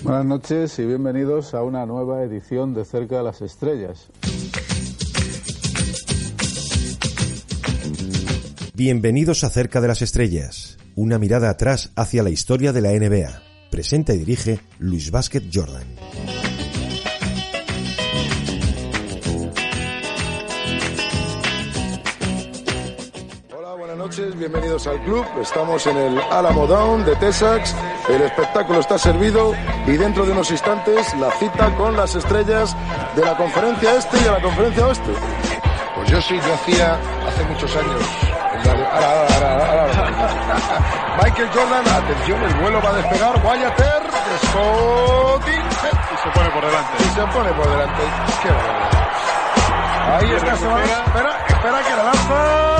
Buenas noches y bienvenidos a una nueva edición de Cerca de las Estrellas. Bienvenidos a Cerca de las Estrellas, una mirada atrás hacia la historia de la NBA. Presenta y dirige Luis Vázquez Jordan. Bienvenidos al club, estamos en el Alamo Down de Texas, el espectáculo está servido y dentro de unos instantes la cita con las estrellas de la conferencia este y de la conferencia oeste. Pues yo sí, yo hacía hace muchos años, Michael Jordan, atención, el vuelo va a despegar, Wyatter, Scotty, y se pone por delante. Y se pone por delante, qué barbaridad. Ahí está, se va, espera que la lanza...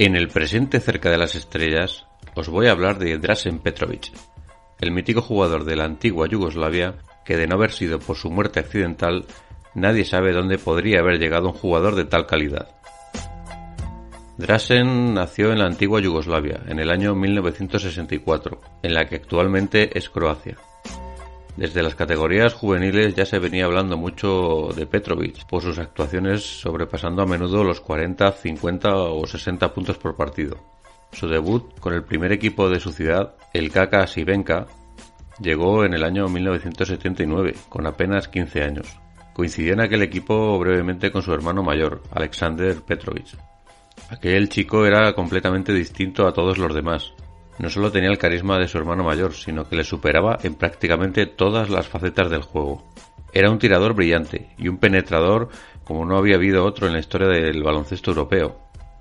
En el presente Cerca de las Estrellas os voy a hablar de Dražen Petrović, el mítico jugador de la antigua Yugoslavia que, de no haber sido por su muerte accidental, nadie sabe dónde podría haber llegado un jugador de tal calidad. Dražen nació en la antigua Yugoslavia en el año 1964, en la que actualmente es Croacia. Desde las categorías juveniles ya se venía hablando mucho de Petrović por sus actuaciones sobrepasando a menudo los 40, 50 o 60 puntos por partido. Su debut con el primer equipo de su ciudad, el KK Šibenka, llegó en el año 1979, con apenas 15 años. Coincidió en aquel equipo brevemente con su hermano mayor, Aleksandar Petrović. Aquel chico era completamente distinto a todos los demás. No solo tenía el carisma de su hermano mayor, sino que le superaba en prácticamente todas las facetas del juego. Era un tirador brillante y un penetrador como no había habido otro en la historia del baloncesto europeo.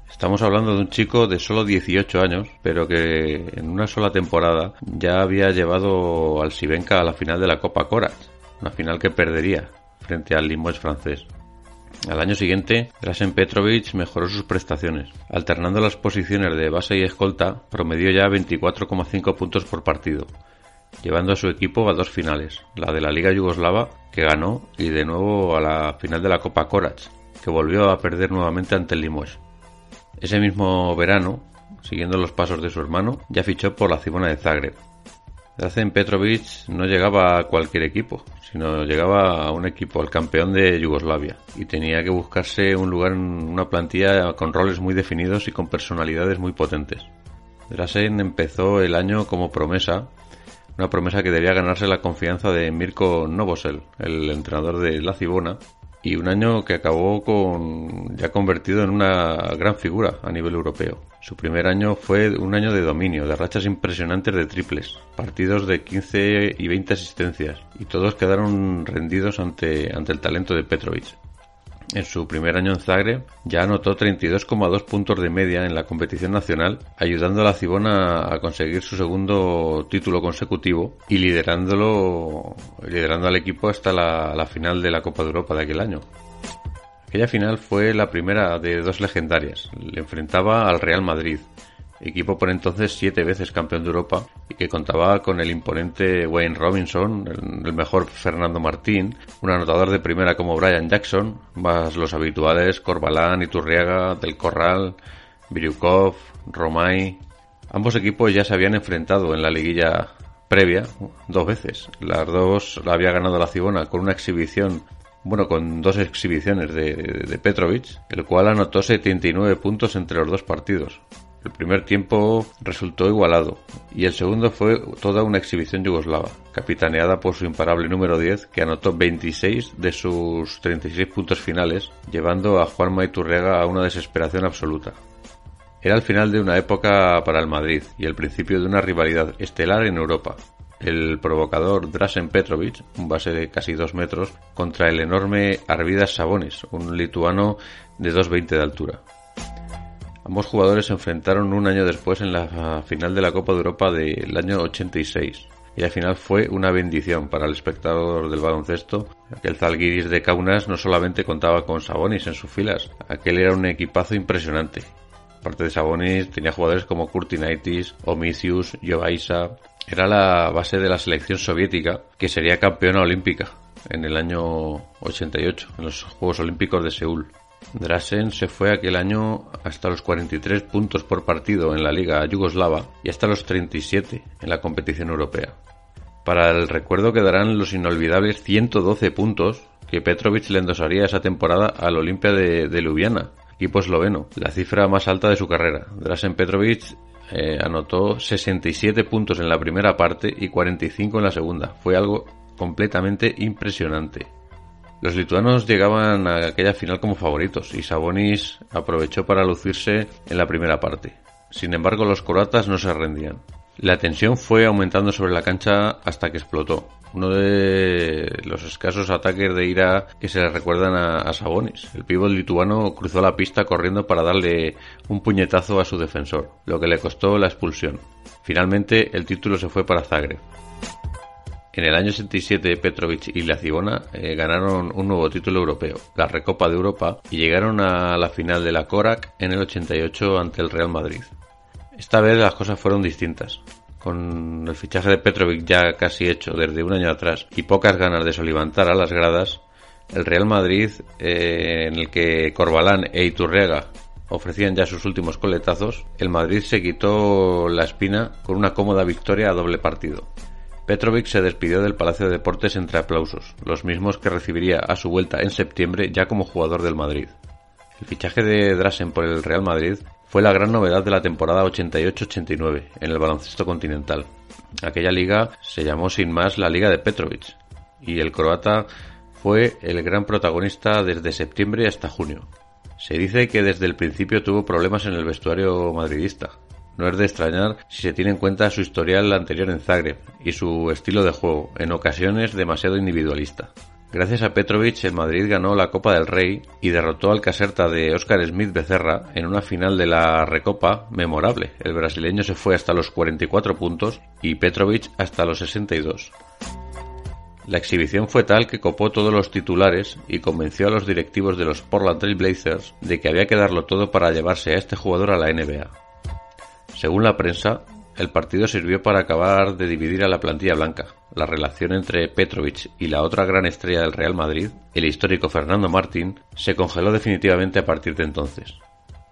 Estamos hablando de un chico de solo 18 años, pero que en una sola temporada ya había llevado al Šibenka a la final de la Copa Korac, una final que perdería frente al Limoges francés. Al año siguiente, Dražen Petrović mejoró sus prestaciones. Alternando las posiciones de base y escolta, promedió ya 24,5 puntos por partido, llevando a su equipo a dos finales, la de la Liga Yugoslava, que ganó, y de nuevo a la final de la Copa Korac, que volvió a perder nuevamente ante el Limoges. Ese mismo verano, siguiendo los pasos de su hermano, ya fichó por la Cibona de Zagreb. Dražen Petrović no llegaba a cualquier equipo, sino llegaba a un equipo, al campeón de Yugoslavia, y tenía que buscarse un lugar en una plantilla con roles muy definidos y con personalidades muy potentes. Dražen empezó el año como promesa, una promesa que debía ganarse la confianza de Mirko Novosel, el entrenador de la Cibona, y un año que acabó ya convertido en una gran figura a nivel europeo. Su primer año fue un año de dominio, de rachas impresionantes de triples, partidos de 15 y 20 asistencias, y todos quedaron rendidos ante el talento de Petrović. En su primer año en Zagreb ya anotó 32,2 puntos de media en la competición nacional, ayudando a la Cibona a conseguir su segundo título consecutivo y liderando al equipo hasta la final de la Copa de Europa de aquel año. Aquella final fue la primera de dos legendarias. Le enfrentaba al Real Madrid, equipo por entonces 7 veces campeón de Europa y que contaba con el imponente Wayne Robinson, el mejor Fernando Martín, un anotador de primera como Brian Jackson, más los habituales Corbalán, Iturriaga, Del Corral, Biriukov, Romay. Ambos equipos ya se habían enfrentado en la liguilla previa dos veces. Las dos la había ganado la Cibona con dos exhibiciones de Petrović, el cual anotó 79 puntos entre los dos partidos. El primer tiempo resultó igualado y el segundo fue toda una exhibición yugoslava, capitaneada por su imparable número 10, que anotó 26 de sus 36 puntos finales, llevando a Juanma Iturriaga a una desesperación absoluta. Era el final de una época para el Madrid y el principio de una rivalidad estelar en Europa. El provocador Dražen Petrović, un base de casi 2 metros, contra el enorme Arvydas Sabonis, un lituano de 2,20 de altura. Ambos jugadores se enfrentaron un año después en la final de la Copa de Europa del año 86. Y la final fue una bendición para el espectador del baloncesto. Aquel Zalgiris de Kaunas no solamente contaba con Sabonis en sus filas, aquel era un equipazo impresionante. Aparte de Sabonis, tenía jugadores como Kurtinaitis, Omicius, Jovaisa. Era la base de la selección soviética, que sería campeona olímpica en el año 88, en los Juegos Olímpicos de Seúl. Dražen se fue aquel año hasta los 43 puntos por partido en la Liga Yugoslava y hasta los 37 en la competición europea. Para el recuerdo quedarán los inolvidables 112 puntos que Petrović le endosaría esa temporada al Olimpia de Ljubljana, equipo esloveno, la cifra más alta de su carrera. Dražen Petrović anotó 67 puntos en la primera parte y 45 en la segunda. Fue algo completamente impresionante. Los lituanos llegaban a aquella final como favoritos y Sabonis aprovechó para lucirse en la primera parte. Sin embargo, los croatas no se rendían. La tensión fue aumentando sobre la cancha hasta que explotó. Uno de los escasos ataques de ira que se le recuerdan a Sabonis. El pívot lituano cruzó la pista corriendo para darle un puñetazo a su defensor, lo que le costó la expulsión. Finalmente, el título se fue para Zagreb. En el año 67, Petrović y Lacivona ganaron un nuevo título europeo, la Recopa de Europa, y llegaron a la final de la Korac en el 88 ante el Real Madrid. Esta vez las cosas fueron distintas. Con el fichaje de Petrović ya casi hecho desde un año atrás y pocas ganas de solivantar a las gradas, el Real Madrid, en el que Corbalán e Iturriaga ofrecían ya sus últimos coletazos, el Madrid se quitó la espina con una cómoda victoria a doble partido. Petrović se despidió del Palacio de Deportes entre aplausos, los mismos que recibiría a su vuelta en septiembre ya como jugador del Madrid. El fichaje de Dražen por el Real Madrid fue la gran novedad de la temporada 88-89 en el baloncesto continental. Aquella liga se llamó sin más la Liga de Petrović y el croata fue el gran protagonista desde septiembre hasta junio. Se dice que desde el principio tuvo problemas en el vestuario madridista. No es de extrañar si se tiene en cuenta su historial anterior en Zagreb y su estilo de juego, en ocasiones demasiado individualista. Gracias a Petrović, el Madrid ganó la Copa del Rey y derrotó al Caserta de Óscar Smith Becerra en una final de la Recopa memorable. El brasileño se fue hasta los 44 puntos y Petrović hasta los 62. La exhibición fue tal que copó todos los titulares y convenció a los directivos de los Portland Trail Blazers de que había que darlo todo para llevarse a este jugador a la NBA. Según la prensa, el partido sirvió para acabar de dividir a la plantilla blanca. La relación entre Petrović y la otra gran estrella del Real Madrid, el histórico Fernando Martín, se congeló definitivamente a partir de entonces.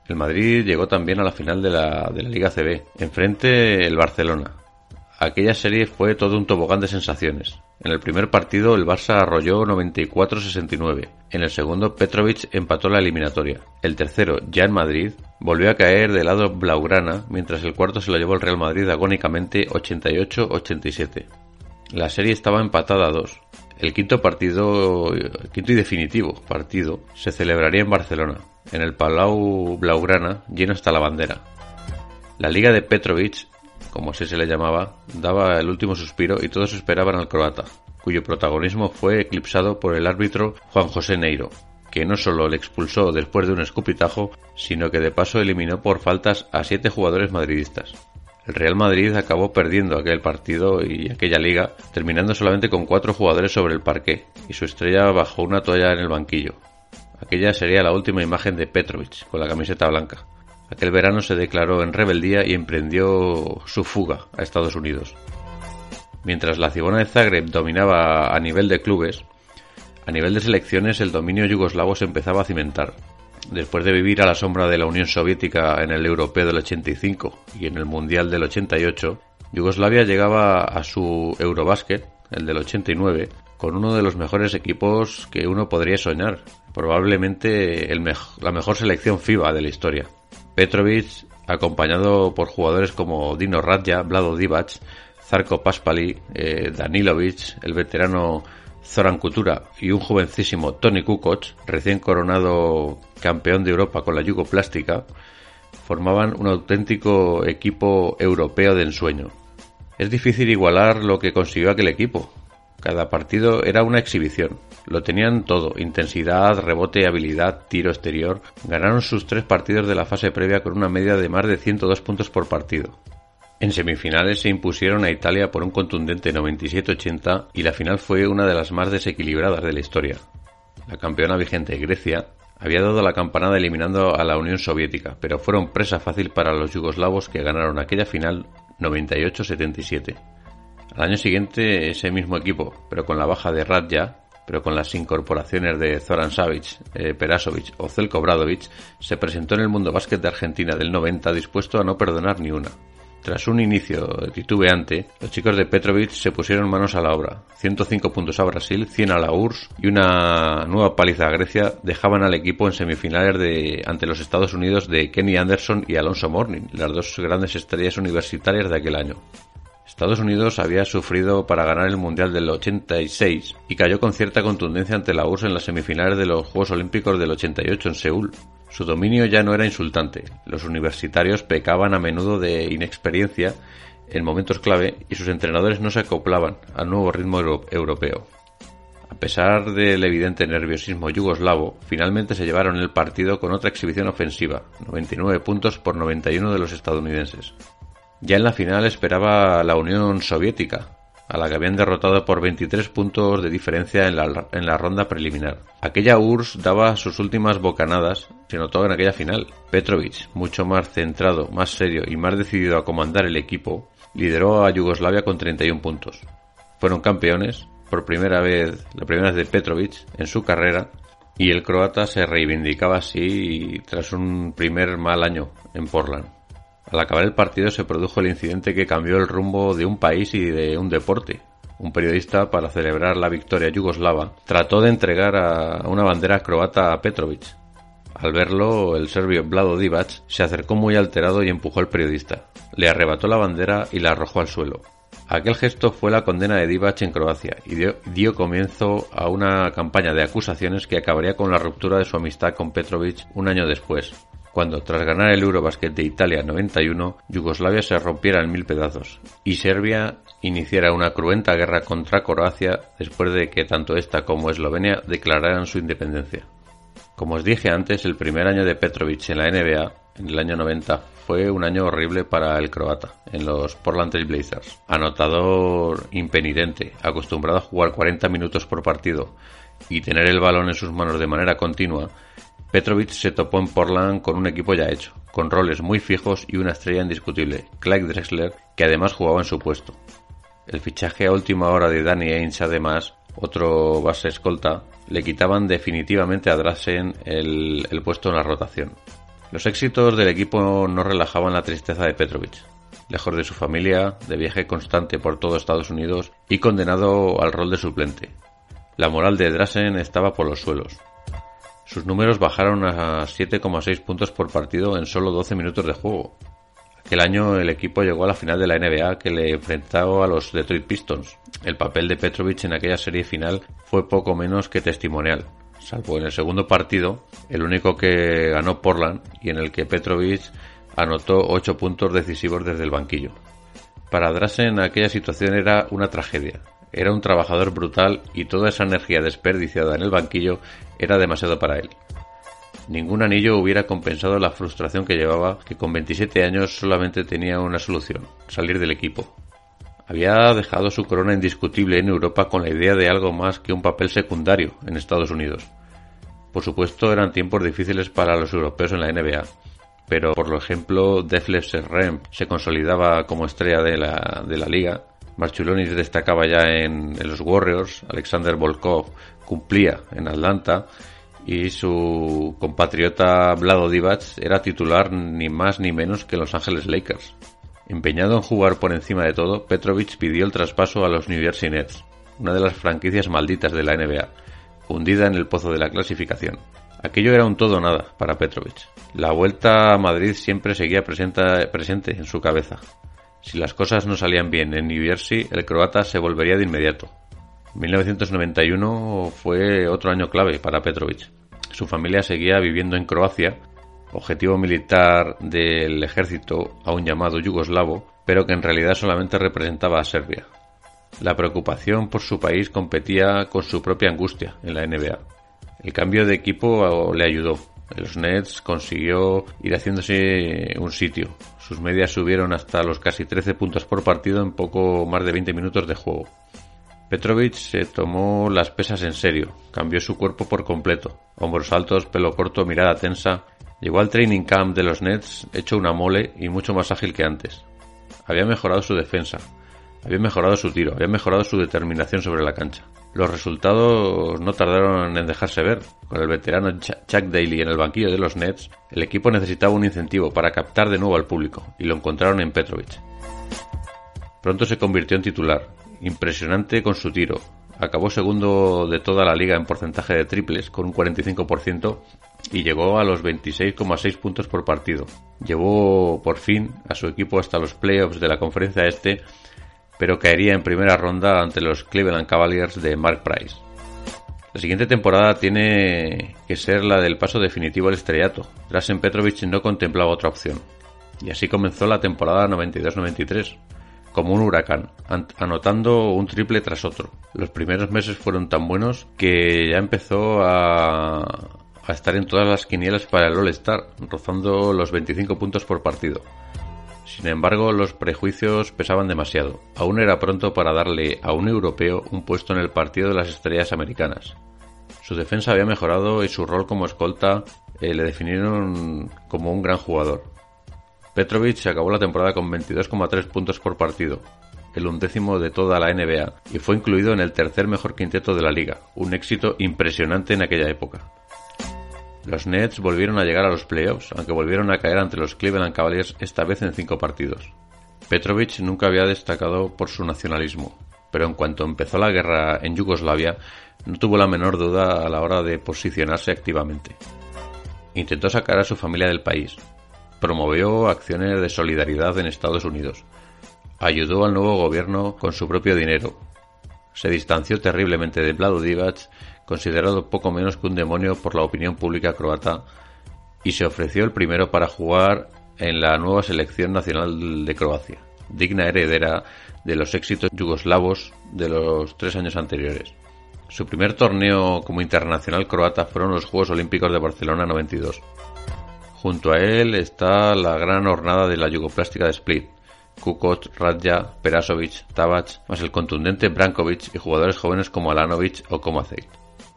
El Madrid llegó también a la final de la Liga CB, enfrente el Barcelona. Aquella serie fue todo un tobogán de sensaciones. En el primer partido el Barça arrolló 94-69. En el segundo Petrović empató la eliminatoria. El tercero, ya en Madrid, volvió a caer del lado blaugrana, mientras el cuarto se lo llevó el Real Madrid agónicamente 88-87. La serie estaba empatada a 2. El quinto y definitivo partido se celebraría en Barcelona, en el Palau Blaugrana, lleno hasta la bandera. La Liga de Petrović, como así se le llamaba, daba el último suspiro y todos esperaban al croata, cuyo protagonismo fue eclipsado por el árbitro Juan José Neiro, que no solo le expulsó después de un escupitajo, sino que de paso eliminó por faltas a 7 jugadores madridistas. El Real Madrid acabó perdiendo aquel partido y aquella liga, terminando solamente con 4 jugadores sobre el parqué y su estrella bajo una toalla en el banquillo. Aquella sería la última imagen de Petrović con la camiseta blanca. Aquel verano se declaró en rebeldía y emprendió su fuga a Estados Unidos. Mientras la Lacivona de Zagreb dominaba a nivel de clubes, a nivel de selecciones el dominio yugoslavo se empezaba a cimentar. Después de vivir a la sombra de la Unión Soviética en el Europeo del 85 y en el Mundial del 88, Yugoslavia llegaba a su Eurobásquet, el del 89, con uno de los mejores equipos que uno podría soñar, probablemente la mejor selección FIBA de la historia. Petrović, acompañado por jugadores como Dino Radja, Vlado Divac, Zarko Paspali, Danilovic, el veterano Zoran Kutura y un jovencísimo Toni Kukoc, recién coronado campeón de Europa con la Yugoplástica, formaban un auténtico equipo europeo de ensueño. Es difícil igualar lo que consiguió aquel equipo. Cada partido era una exhibición. Lo tenían todo: intensidad, rebote, habilidad, tiro exterior. Ganaron sus 3 partidos de la fase previa con una media de más de 102 puntos por partido. En semifinales se impusieron a Italia por un contundente 97-80 y la final fue una de las más desequilibradas de la historia. La campeona vigente, Grecia, había dado la campanada eliminando a la Unión Soviética, pero fueron presa fácil para los yugoslavos, que ganaron aquella final 98-77. Al año siguiente ese mismo equipo, pero con la baja de Radja, pero con las incorporaciones de Zoran Savic, Perasovic o Zelko Obradović, se presentó en el Mundo Básquet de Argentina del 90 dispuesto a no perdonar ni una. Tras un inicio titubeante, los chicos de Petrovic se pusieron manos a la obra. 105 puntos a Brasil, 100 a la URSS y una nueva paliza a Grecia dejaban al equipo en semifinales ante los Estados Unidos de Kenny Anderson y Alonso Mourning, las dos grandes estrellas universitarias de aquel año. Estados Unidos había sufrido para ganar el Mundial del 86 y cayó con cierta contundencia ante la URSS en las semifinales de los Juegos Olímpicos del 88 en Seúl. Su dominio ya no era insultante, los universitarios pecaban a menudo de inexperiencia en momentos clave y sus entrenadores no se acoplaban al nuevo ritmo europeo. A pesar del evidente nerviosismo yugoslavo, finalmente se llevaron el partido con otra exhibición ofensiva, 99 puntos por 91 de los estadounidenses. Ya en la final esperaba a la Unión Soviética, a la que habían derrotado por 23 puntos de diferencia en la ronda preliminar. Aquella URSS daba sus últimas bocanadas, se notó en aquella final. Petrovic, mucho más centrado, más serio y más decidido a comandar el equipo, lideró a Yugoslavia con 31 puntos. Fueron campeones, por primera vez, la primera vez de Petrovic en su carrera, y el croata se reivindicaba así tras un primer mal año en Portland. Al acabar el partido se produjo el incidente que cambió el rumbo de un país y de un deporte. Un periodista, para celebrar la victoria yugoslava, trató de entregar a una bandera croata a Petrovic. Al verlo, el serbio Vlado Divac se acercó muy alterado y empujó al periodista. Le arrebató la bandera y la arrojó al suelo. Aquel gesto fue la condena de Divac en Croacia y dio comienzo a una campaña de acusaciones que acabaría con la ruptura de su amistad con Petrovic un año después, cuando, tras ganar el Eurobasket de Italia 91, Yugoslavia se rompiera en 1000 pedazos y Serbia iniciara una cruenta guerra contra Croacia después de que tanto esta como Eslovenia declararan su independencia. Como os dije antes, el primer año de Petrovic en la NBA, en el año 90, fue un año horrible para el croata en los Portland Trail Blazers. Anotador impenitente, acostumbrado a jugar 40 minutos por partido y tener el balón en sus manos de manera continua, Petrovic se topó en Portland con un equipo ya hecho, con roles muy fijos y una estrella indiscutible, Clyde Drexler, que además jugaba en su puesto. El fichaje a última hora de Danny Ainge, además, otro base escolta, le quitaban definitivamente a Draxen el puesto en la rotación. Los éxitos del equipo no relajaban la tristeza de Petrovic. Lejos de su familia, de viaje constante por todo Estados Unidos y condenado al rol de suplente. La moral de Draxen estaba por los suelos. Sus números bajaron a 7,6 puntos por partido en solo 12 minutos de juego. Aquel año el equipo llegó a la final de la NBA, que le enfrentó a los Detroit Pistons. El papel de Petrovic en aquella serie final fue poco menos que testimonial, salvo en el segundo partido, el único que ganó Portland y en el que Petrovic anotó 8 puntos decisivos desde el banquillo. Para Draxen aquella situación era una tragedia. Era un trabajador brutal y toda esa energía desperdiciada en el banquillo era demasiado para él. Ningún anillo hubiera compensado la frustración que llevaba, que con 27 años solamente tenía una solución: salir del equipo. Había dejado su corona indiscutible en Europa con la idea de algo más que un papel secundario en Estados Unidos. Por supuesto, eran tiempos difíciles para los europeos en la NBA, pero por ejemplo, Detlef Schrempf se consolidaba como estrella de la liga. Marchulonis destacaba ya en los Warriors, Alexander Volkov cumplía en Atlanta y su compatriota Vlado Divac era titular ni más ni menos que en Los Angeles Lakers. Empeñado en jugar por encima de todo, Petrovic pidió el traspaso a los New Jersey Nets, una de las franquicias malditas de la NBA, hundida en el pozo de la clasificación. Aquello era un todo o nada para Petrovic. La vuelta a Madrid siempre seguía presente en su cabeza. Si las cosas no salían bien en New Jersey, el croata se volvería de inmediato. 1991 fue otro año clave para Petrovic. Su familia seguía viviendo en Croacia, objetivo militar del ejército aún llamado yugoslavo, pero que en realidad solamente representaba a Serbia. La preocupación por su país competía con su propia angustia en la NBA. El cambio de equipo le ayudó. Los Nets consiguió ir haciéndose un sitio. Sus medias subieron hasta los casi 13 puntos por partido en poco más de 20 minutos de juego. Petrović se tomó las pesas en serio, cambió su cuerpo por completo. Hombros altos, pelo corto, mirada tensa. Llegó al training camp de los Nets hecho una mole y mucho más ágil que antes. Había mejorado su defensa, había mejorado su tiro, había mejorado su determinación sobre la cancha. Los resultados no tardaron en dejarse ver. Con el veterano Chuck Daly en el banquillo de los Nets, el equipo necesitaba un incentivo para captar de nuevo al público, y lo encontraron en Petrović. Pronto se convirtió en titular, impresionante con su tiro. Acabó segundo de toda la liga en porcentaje de triples, con un 45%, y llegó a los 26,6 puntos por partido. Llevó por fin a su equipo hasta los playoffs de la Conferencia Este, pero caería en primera ronda ante los Cleveland Cavaliers de Mark Price. La siguiente temporada tiene que ser la del paso definitivo al estrellato. Dražen Petrović no contemplaba otra opción. Y así comenzó la temporada 92-93, como un huracán, anotando un triple tras otro. Los primeros meses fueron tan buenos que ya empezó a estar en todas las quinielas para el All-Star, rozando los 25 puntos por partido. Sin embargo, los prejuicios pesaban demasiado. Aún era pronto para darle a un europeo un puesto en el partido de las estrellas americanas. Su defensa había mejorado y su rol como escolta le definieron como un gran jugador. Petrović acabó la temporada con 22,3 puntos por partido, el 11º de toda la NBA, y fue incluido en el tercer mejor quinteto de la liga, un éxito impresionante en aquella época. Los Nets volvieron a llegar a los playoffs, aunque volvieron a caer ante los Cleveland Cavaliers, esta vez en 5 partidos. Petrović nunca había destacado por su nacionalismo, pero en cuanto empezó la guerra en Yugoslavia, no tuvo la menor duda a la hora de posicionarse activamente. Intentó sacar a su familia del país, promovió acciones de solidaridad en Estados Unidos, ayudó al nuevo gobierno con su propio dinero, se distanció terriblemente de Vlado Divac, considerado poco menos que un demonio por la opinión pública croata, y se ofreció el primero para jugar en la nueva selección nacional de Croacia, digna heredera de los éxitos yugoslavos de los 3 años anteriores. Su primer torneo como internacional croata fueron los Juegos Olímpicos de Barcelona 92. Junto a él está la gran hornada de la yugoplástica de Split, Kukoc, Radja, Perasović, Tavac, más el contundente Branković y jugadores jóvenes como Alanović o Komacek.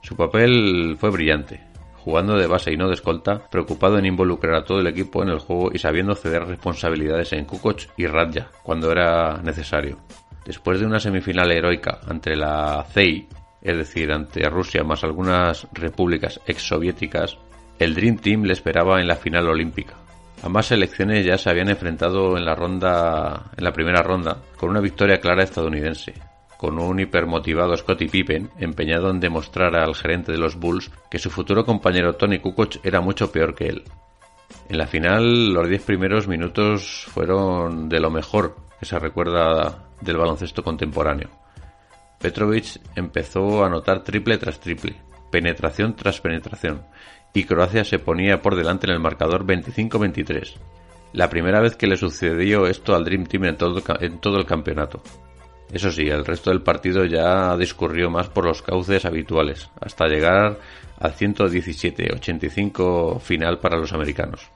Su papel fue brillante, jugando de base y no de escolta, preocupado en involucrar a todo el equipo en el juego y sabiendo ceder responsabilidades en Kukoc y Radja cuando era necesario. Después de una semifinal heroica ante la CEI, es decir, ante Rusia más algunas repúblicas exsoviéticas, el Dream Team le esperaba en la final olímpica. Ambas selecciones ya se habían enfrentado en la primera ronda con una victoria clara estadounidense, con un hipermotivado Scottie Pippen empeñado en demostrar al gerente de los Bulls que su futuro compañero Tony Kukoc era mucho peor que él. En la final, los 10 primeros minutos fueron de lo mejor que se recuerda del baloncesto contemporáneo. Petrović empezó a anotar triple tras triple, penetración tras penetración, y Croacia se ponía por delante en el marcador 25-23. La primera vez que le sucedió esto al Dream Team en todo el campeonato. Eso sí, el resto del partido ya discurrió más por los cauces habituales, hasta llegar al 117-85 final para los americanos.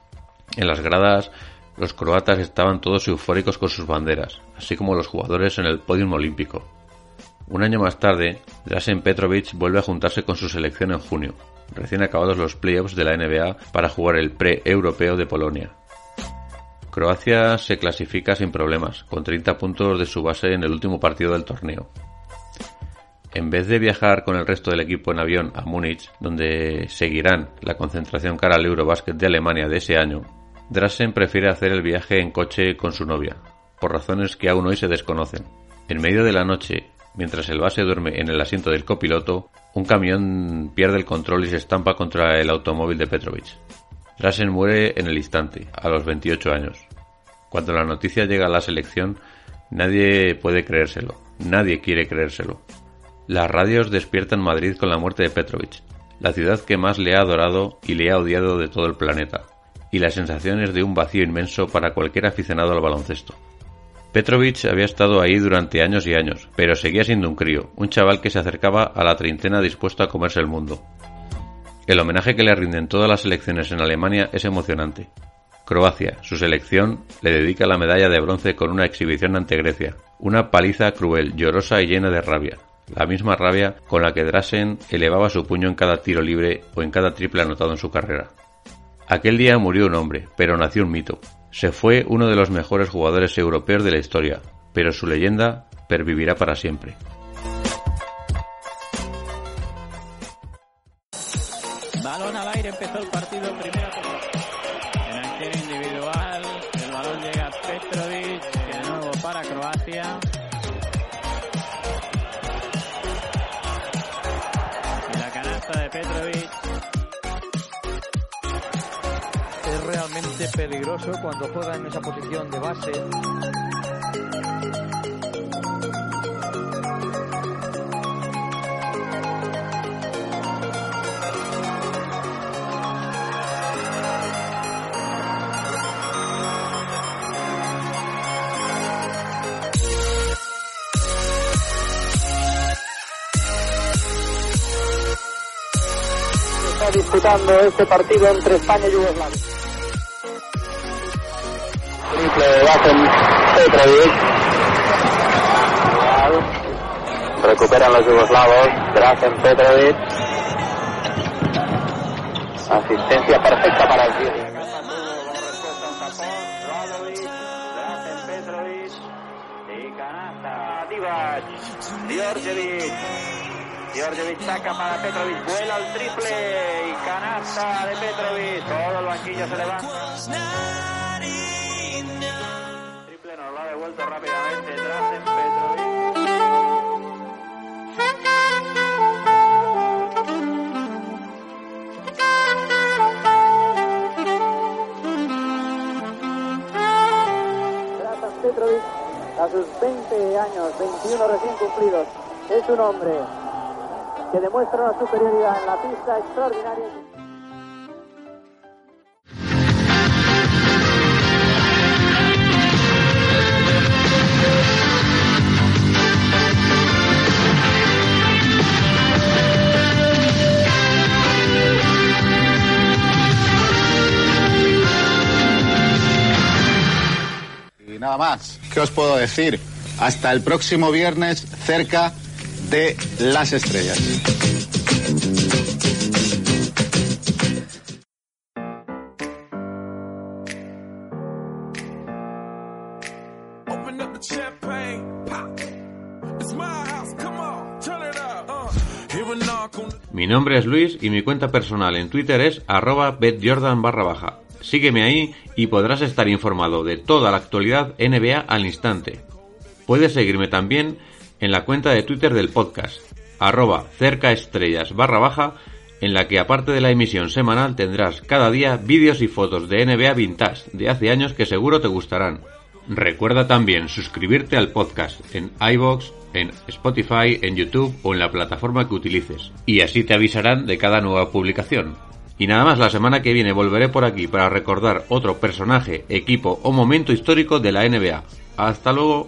En las gradas, los croatas estaban todos eufóricos con sus banderas, así como los jugadores en el podium olímpico. Un año más tarde, Dražen Petrović vuelve a juntarse con su selección en junio, recién acabados los playoffs de la NBA, para jugar el pre-europeo de Polonia. Croacia se clasifica sin problemas, con 30 puntos de su base en el último partido del torneo. En vez de viajar con el resto del equipo en avión a Múnich, donde seguirán la concentración cara al Eurobasket de Alemania de ese año, Dražen prefiere hacer el viaje en coche con su novia, por razones que aún hoy se desconocen. En medio de la noche, mientras el base duerme en el asiento del copiloto, un camión pierde el control y se estampa contra el automóvil de Petrović. Dražen muere en el instante, a los 28 años. Cuando la noticia llega a la selección, nadie puede creérselo, nadie quiere creérselo. Las radios despiertan Madrid con la muerte de Petrović, la ciudad que más le ha adorado y le ha odiado de todo el planeta, y las sensaciones de un vacío inmenso para cualquier aficionado al baloncesto. Petrović había estado ahí durante años y años, pero seguía siendo un crío, un chaval que se acercaba a la treintena dispuesto a comerse el mundo. El homenaje que le rinden todas las selecciones en Alemania es emocionante. Croacia, su selección, le dedica la medalla de bronce con una exhibición ante Grecia, una paliza cruel, llorosa y llena de rabia, la misma rabia con la que Dražen elevaba su puño en cada tiro libre o en cada triple anotado en su carrera. Aquel día murió un hombre, pero nació un mito. Se fue uno de los mejores jugadores europeos de la historia, pero su leyenda pervivirá para siempre. Balón al aire, empezó el partido en primera posición. En arquero individual, el balón llega a Petrović, que de nuevo para Croacia. Y la canasta de Petrović. Es realmente peligroso cuando juega en esa posición de base. Está disputando este partido entre España y Yugoslavia. Petrović. Recuperan los yugoslavos. Dražen Petrović. Asistencia perfecta para el Giri. Dražen Petrović y canasta Divac. Djordjevic saca para Petrović, vuela el triple y canasta de Petrović. Todo el banquillo se levanta. Nos lo ha devuelto rápidamente Dražen Petrović. A sus 20 años, 21 recién cumplidos, es un hombre que demuestra una superioridad en la pista extraordinaria. Nada más. ¿Qué os puedo decir? Hasta el próximo viernes, cerca de las estrellas. Mi nombre es Luis y mi cuenta personal en Twitter es @betjordan_. Sígueme ahí y podrás estar informado de toda la actualidad NBA al instante. Puedes seguirme también en la cuenta de Twitter del podcast, @cercaestrellas_, en la que aparte de la emisión semanal tendrás cada día vídeos y fotos de NBA Vintage de hace años que seguro te gustarán. Recuerda también suscribirte al podcast en iVoox, en Spotify, en YouTube o en la plataforma que utilices, y así te avisarán de cada nueva publicación. Y nada más, la semana que viene volveré por aquí para recordar otro personaje, equipo o momento histórico de la NBA. ¡Hasta luego!